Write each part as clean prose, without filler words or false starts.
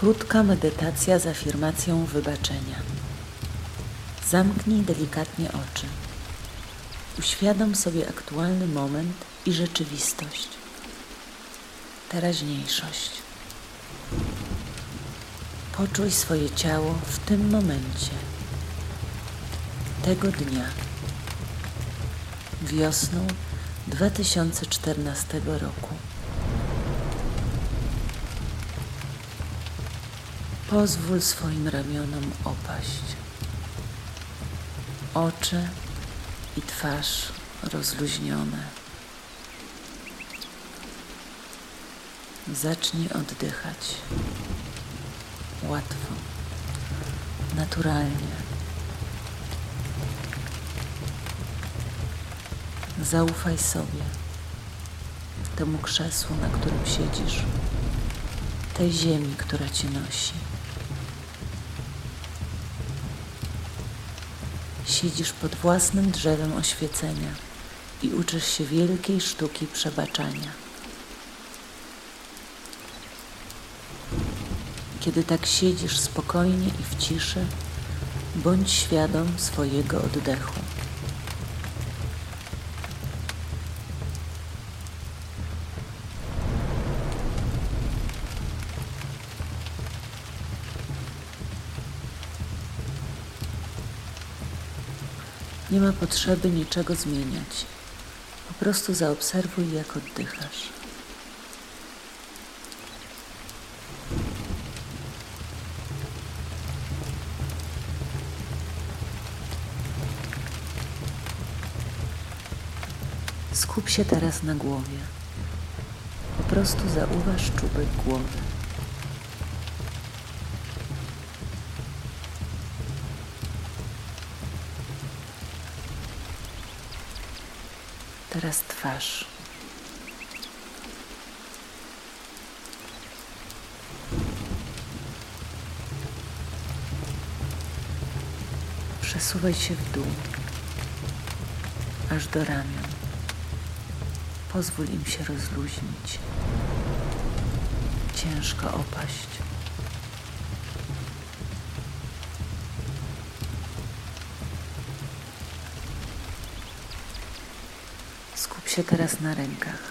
Krótka medytacja z afirmacją wybaczenia. Zamknij delikatnie oczy. Uświadom sobie aktualny moment i rzeczywistość. Teraźniejszość. Poczuj swoje ciało w tym momencie. Tego dnia. Wiosną 2014 roku. Pozwól swoim ramionom opaść. Oczy i twarz rozluźnione. Zacznij oddychać. Łatwo, naturalnie. Zaufaj sobie, temu krzesłu, na którym siedzisz, tej ziemi, która cię nosi. Siedzisz pod własnym drzewem oświecenia i uczysz się wielkiej sztuki przebaczania. Kiedy tak siedzisz spokojnie i w ciszy, bądź świadom swojego oddechu. Nie ma potrzeby niczego zmieniać. Po prostu zaobserwuj, jak oddychasz. Skup się teraz na głowie. Po prostu zauważ czubek głowy. Teraz twarz. Przesuwaj się w dół, aż do ramion. Pozwól im się rozluźnić. Ciężko opaść. Skup się teraz na rękach,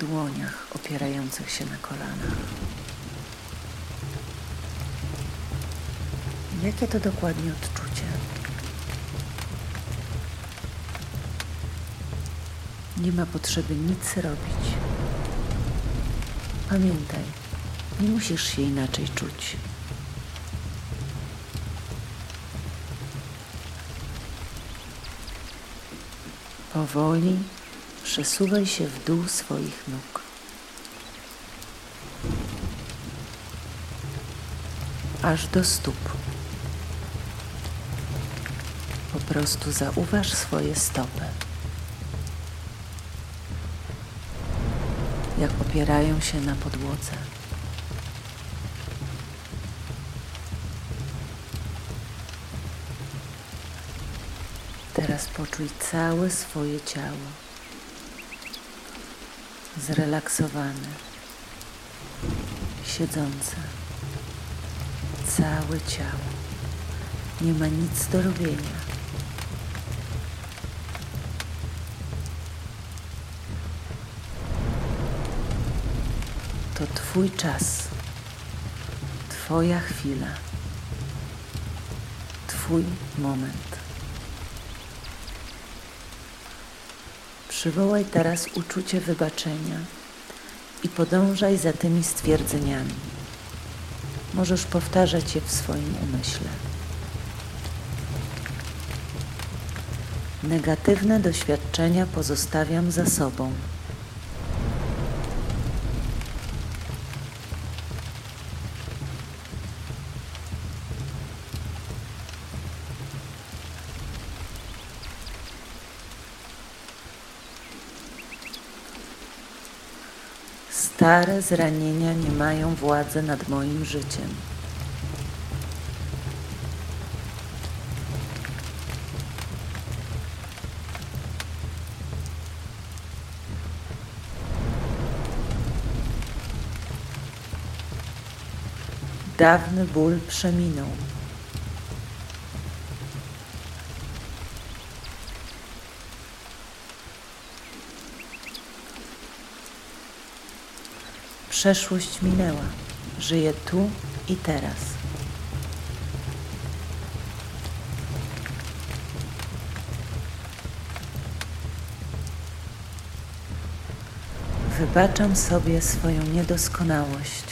dłoniach opierających się na kolanach. Jakie to dokładnie odczucie? Nie ma potrzeby nic robić. Pamiętaj, nie musisz się inaczej czuć. Powoli przesuwaj się w dół swoich nóg. Aż do stóp. Po prostu zauważ swoje stopy. Jak opierają się na podłodze. Teraz poczuj całe swoje ciało, zrelaksowane, siedzące, całe ciało, nie ma nic do robienia. To twój czas, twoja chwila, twój moment. Przywołaj teraz uczucie wybaczenia i podążaj za tymi stwierdzeniami. Możesz powtarzać je w swoim umyśle. Negatywne doświadczenia pozostawiam za sobą. Stare zranienia nie mają władzy nad moim życiem. dawny ból przeminął. Przeszłość minęła. Żyję tu i teraz. Wybaczam sobie swoją niedoskonałość.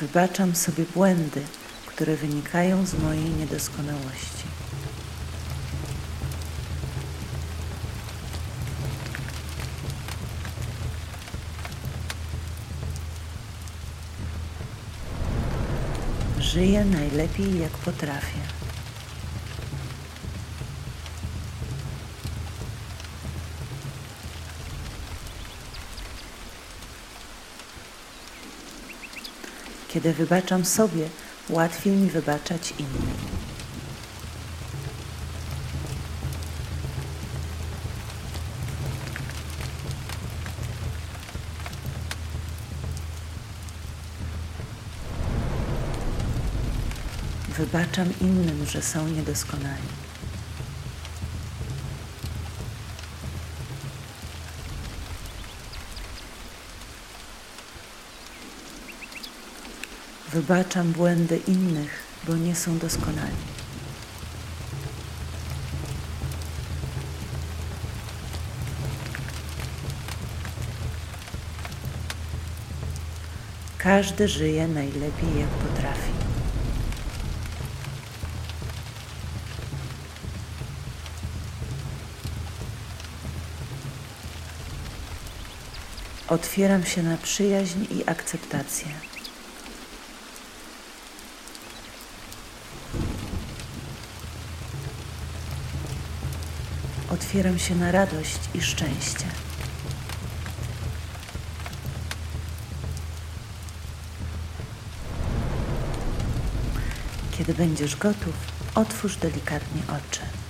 Wybaczam sobie błędy, które wynikają z mojej niedoskonałości. Żyję najlepiej, jak potrafię. Kiedy wybaczam sobie, łatwiej mi wybaczać innym. Wybaczam innym, że są niedoskonali. Wybaczam błędy innych, bo nie są doskonali. Każdy żyje najlepiej, jak potrafi. Otwieram się na przyjaźń i akceptację. Otwieram się na radość i szczęście. Kiedy będziesz gotów, otwórz delikatnie oczy.